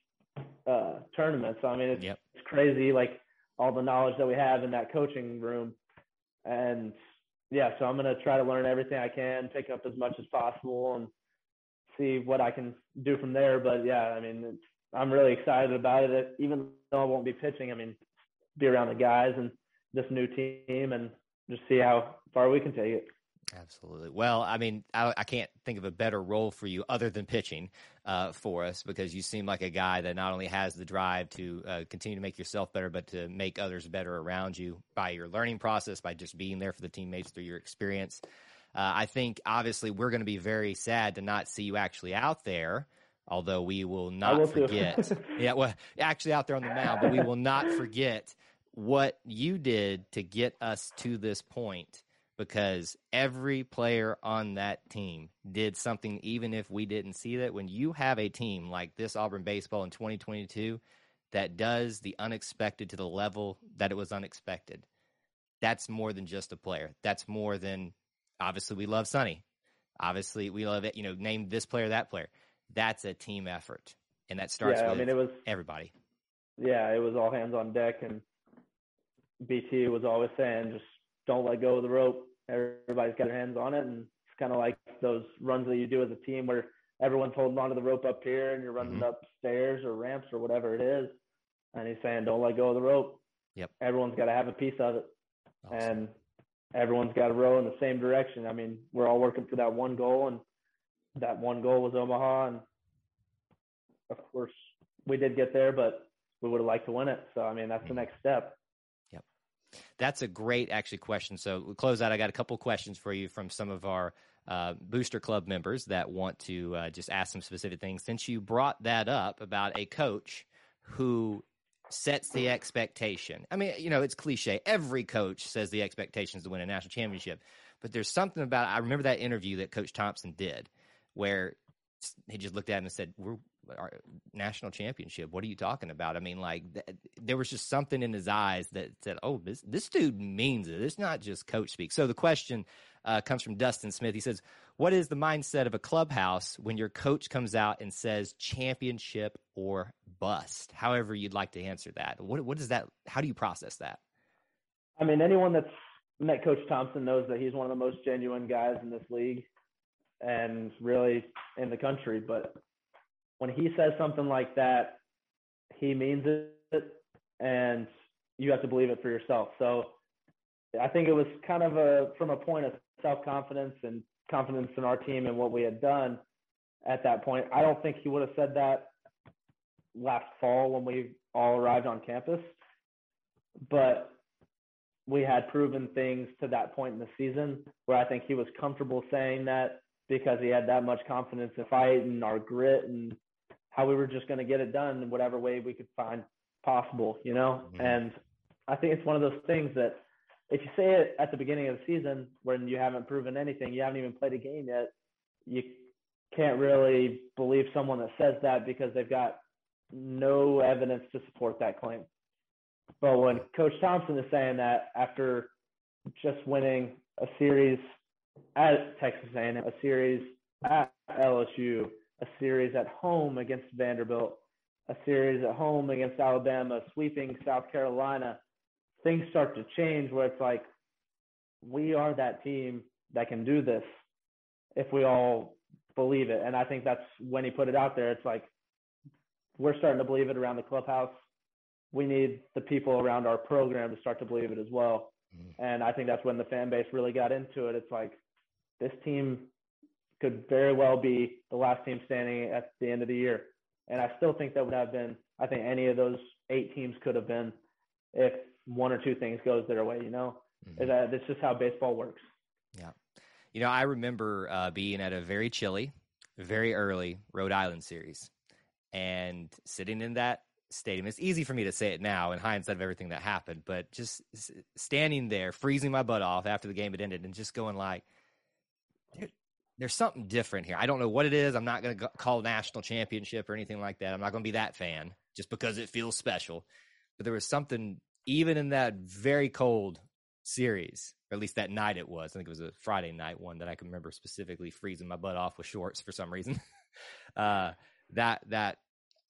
tournaments. I mean, it's crazy, like all the knowledge that we have in that coaching room. And yeah, so I'm going to try to learn everything I can, pick up as much as possible, and see what I can do from there. But yeah, I mean, I'm really excited about it. Even though I won't be pitching, I mean, be around the guys and this new team and just see how far we can take it. Absolutely. Well, I mean, I can't think of a better role for you other than pitching for us, because you seem like a guy that not only has the drive to continue to make yourself better, but to make others better around you by your learning process, by just being there for the teammates through your experience. I think, obviously, we're going to be very sad to not see you actually out there, although we will not forget. Yeah, well, actually out there on the mound, but we will not forget what you did to get us to this point, because every player on that team did something, even if we didn't see that. When you have a team like this Auburn baseball in 2022 that does the unexpected to the level that it was unexpected, that's more than just a player. That's more than, obviously, we love Sonny. Obviously, we love it, name this player, that player. That's a team effort, and that starts with everybody. Yeah, it was all hands on deck, and BT was always saying, just don't let go of the rope. Everybody's got their hands on it, and it's kind of like those runs that you do as a team where everyone's holding onto the rope up here and you're running up stairs or ramps or whatever it is. And he's saying, don't let go of the rope. Yep. Everyone's got to have a piece of it. Awesome. And everyone's got to row in the same direction. I mean, we're all working for that one goal, and that one goal was Omaha. And of course we did get there, but we would have liked to win it. So, I mean, that's the next step. That's a great, actually, question. So we'll close out. I got a couple questions for you from some of our Booster Club members that want to just ask some specific things. Since you brought that up about a coach who sets the expectation. I mean, it's cliche. Every coach says the expectation is to win a national championship. But there's something about, I remember that interview that Coach Thompson did where he just looked at him and said, "We're our national championship. What are you talking about?" I mean, like there was just something in his eyes that said, "Oh, this dude means it. It's not just coach speak." So the question comes from Dustin Smith. He says, "What is the mindset of a clubhouse when your coach comes out and says championship or bust?" However you'd like to answer that. What is that? How do you process that? I mean, anyone that's met Coach Thompson knows that he's one of the most genuine guys in this league and really in the country, but when he says something like that, he means it, and you have to believe it for yourself. So I think it was kind of from a point of self-confidence and confidence in our team and what we had done at that point. I don't think he would have said that last fall when we all arrived on campus, but we had proven things to that point in the season where I think he was comfortable saying that because he had that much confidence in fight and our grit and how we were just going to get it done in whatever way we could find possible, Mm-hmm. And I think it's one of those things that if you say it at the beginning of the season when you haven't proven anything, you haven't even played a game yet, you can't really believe someone that says that because they've got no evidence to support that claim. But when Coach Thompson is saying that after just winning a series at Texas A&M, a series at LSU, a series at home against Vanderbilt, a series at home against Alabama, sweeping South Carolina, things start to change where it's like, we are that team that can do this if we all believe it. And I think that's when he put it out there. It's like, we're starting to believe it around the clubhouse. We need the people around our program to start to believe it as well. And I think that's when the fan base really got into it. It's like, this team could very well be the last team standing at the end of the year. And I still think that would have been, I think any of those 8 teams could have been if one or two things goes their way, you know. Mm-hmm. That's just how baseball works. Yeah. You know, I remember being at a very chilly, very early Rhode Island series and sitting in that stadium. It's easy for me to say it now in hindsight of everything that happened, but just standing there, freezing my butt off after the game had ended and just going like, there's something different here. I don't know what it is. I'm not going to call national championship or anything like that. I'm not going to be that fan just because it feels special. But there was something, even in that very cold series, or at least that night it was, I think it was a Friday night one that I can remember specifically freezing my butt off with shorts for some reason, that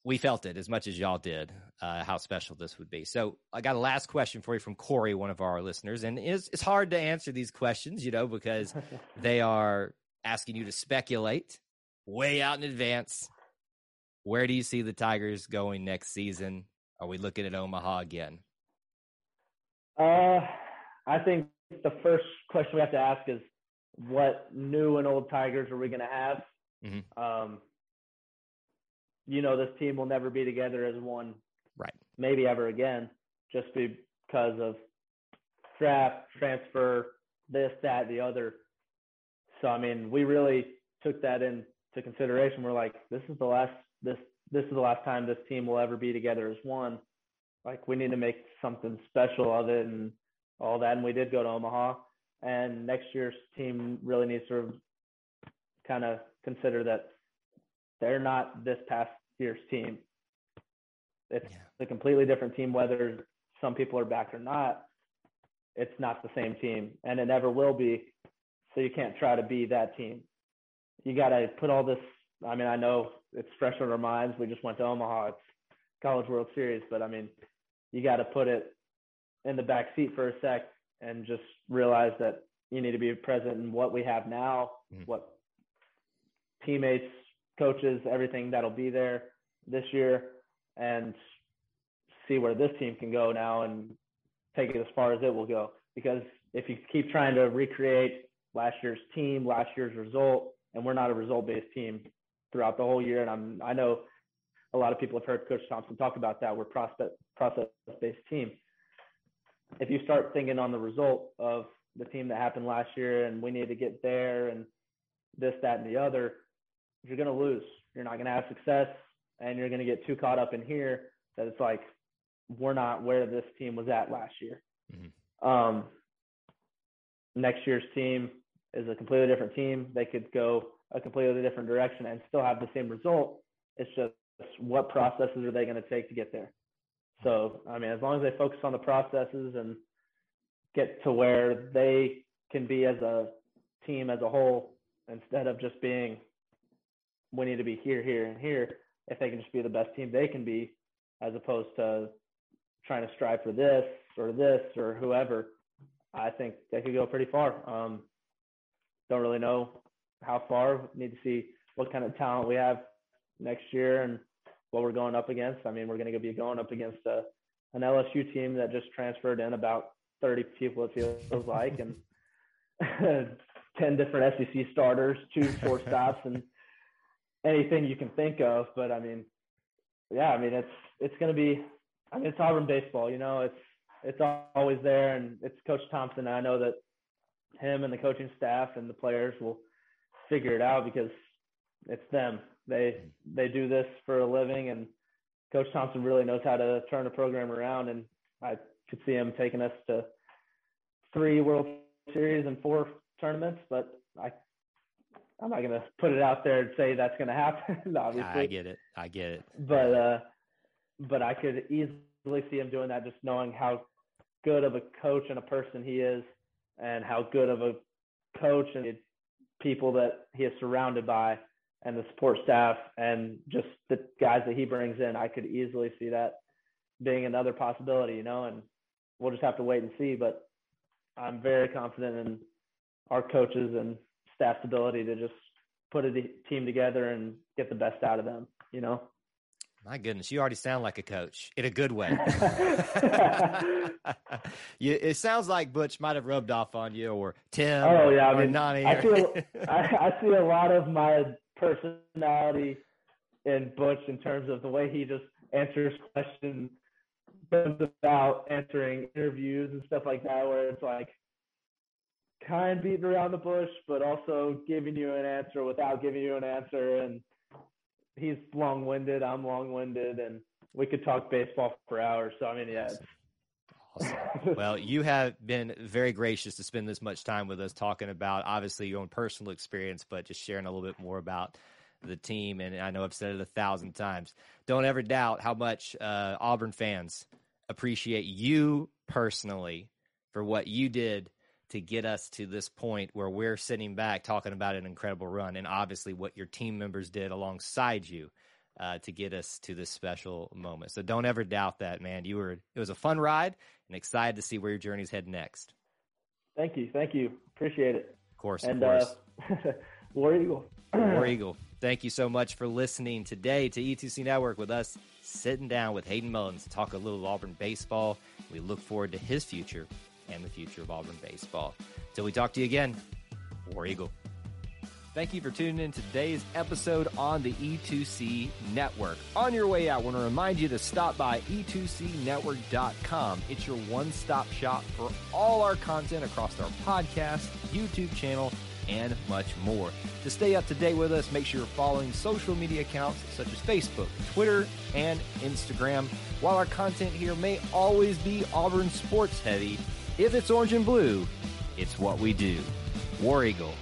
we felt it as much as y'all did, how special this would be. So I got a last question for you from Corey, one of our listeners. And it's hard to answer these questions, you know, because they are asking you to speculate way out in advance. Where do you see the Tigers going next season? Are we looking at Omaha again? I think the first question we have to ask is, what new and old Tigers are we going to have? Mm-hmm. You know, this team will never be together as one, right? Maybe ever again, just because of draft, transfer, this, that, the other. So, I mean, we really took that into consideration. We're like, this is the last time this team will ever be together as one. Like, we need to make something special of it and all that. And we did go to Omaha, and next year's team really needs to kind of consider that they're not this past year's team. It's a completely different team, whether some people are back or not. It's not the same team, and it never will be. So you can't try to be that team. You got to put all this. I mean, I know it's fresh on our minds. We just went to Omaha. It's College World Series, but I mean, you got to put it in the back seat for a sec and just realize that you need to be present in what we have now, what teammates, coaches, everything that'll be there this year, and see where this team can go now and take it as far as it will go. Because if you keep trying to recreate last year's team, last year's result, and we're not a result-based team throughout the whole year. And I know a lot of people have heard Coach Thompson talk about that. We're process-based team. If you start thinking on the result of the team that happened last year and we need to get there and this, that, and the other, you're going to lose. You're not going to have success, and you're going to get too caught up in here that it's like, we're not where this team was at last year. Mm-hmm. Next year's team is a completely different team. They could go a completely different direction and still have the same result. It's just, what processes are they going to take to get there? So, I mean, as long as they focus on the processes and get to where they can be as a team as a whole, instead of just being, we need to be here, here, and here, if they can just be the best team they can be, as opposed to trying to strive for this or whoever, I think they could go pretty far. Don't really know how far. Need to see what kind of talent we have next year and what we're going up against. I mean, we're going to be going up against an LSU team that just transferred in about 30 people, it feels like, and 10 different SEC starters, 2 4 stops, and anything you can think of. But I mean, yeah, I mean, it's going to be, I mean, it's Auburn baseball, you know, it's always there. And it's Coach Thompson. I know that him and the coaching staff and the players will figure it out, because it's them. They do this for a living, and Coach Thompson really knows how to turn a program around. And I could see him taking us to 3 World Series and 4 tournaments, but I not going to put it out there and say that's going to happen, obviously. I get it. But I could easily see him doing that, just knowing how good of a coach and a person he is and how good of a coach and the people that he is surrounded by and the support staff and just the guys that he brings in. I could easily see that being another possibility, you know, and we'll just have to wait and see. But I'm very confident in our coaches and staff's ability to just put a team together and get the best out of them, you know. My goodness, you already sound like a coach in a good way. It sounds like Butch might have rubbed off on you, or Tim. Oh yeah, I mean, Nani. I see a lot of my personality in Butch in terms of the way he just answers questions, goes about answering interviews and stuff like that, where it's like kind of beating around the bush, but also giving you an answer without giving you an answer. And he's long-winded, I'm long-winded, and we could talk baseball for hours. So, I mean, yeah. Awesome. Well, you have been very gracious to spend this much time with us talking about, obviously, your own personal experience, but just sharing a little bit more about the team. And I know I've said it 1,000 times. Don't ever doubt how much Auburn fans appreciate you personally for what you did to get us to this point where we're sitting back talking about an incredible run, and obviously what your team members did alongside you to get us to this special moment. So don't ever doubt that, man. It was a fun ride, and excited to see where your journey's head next. Thank you. Appreciate it. Of course. War Eagle. War Eagle. Thank you so much for listening today to E2C Network with us, sitting down with Hayden Mullins to talk a little Auburn baseball. We look forward to his future and the future of Auburn baseball. Till we talk to you again, War Eagle. Thank you for tuning in today's episode on the E2C Network. On your way out, I want to remind you to stop by e2cnetwork.com. It's your one-stop shop for all our content across our podcast, YouTube channel, and much more. To stay up to date with us, make sure you're following social media accounts such as Facebook, Twitter, and Instagram. While our content here may always be Auburn sports heavy, if it's orange and blue, it's what we do. War Eagle.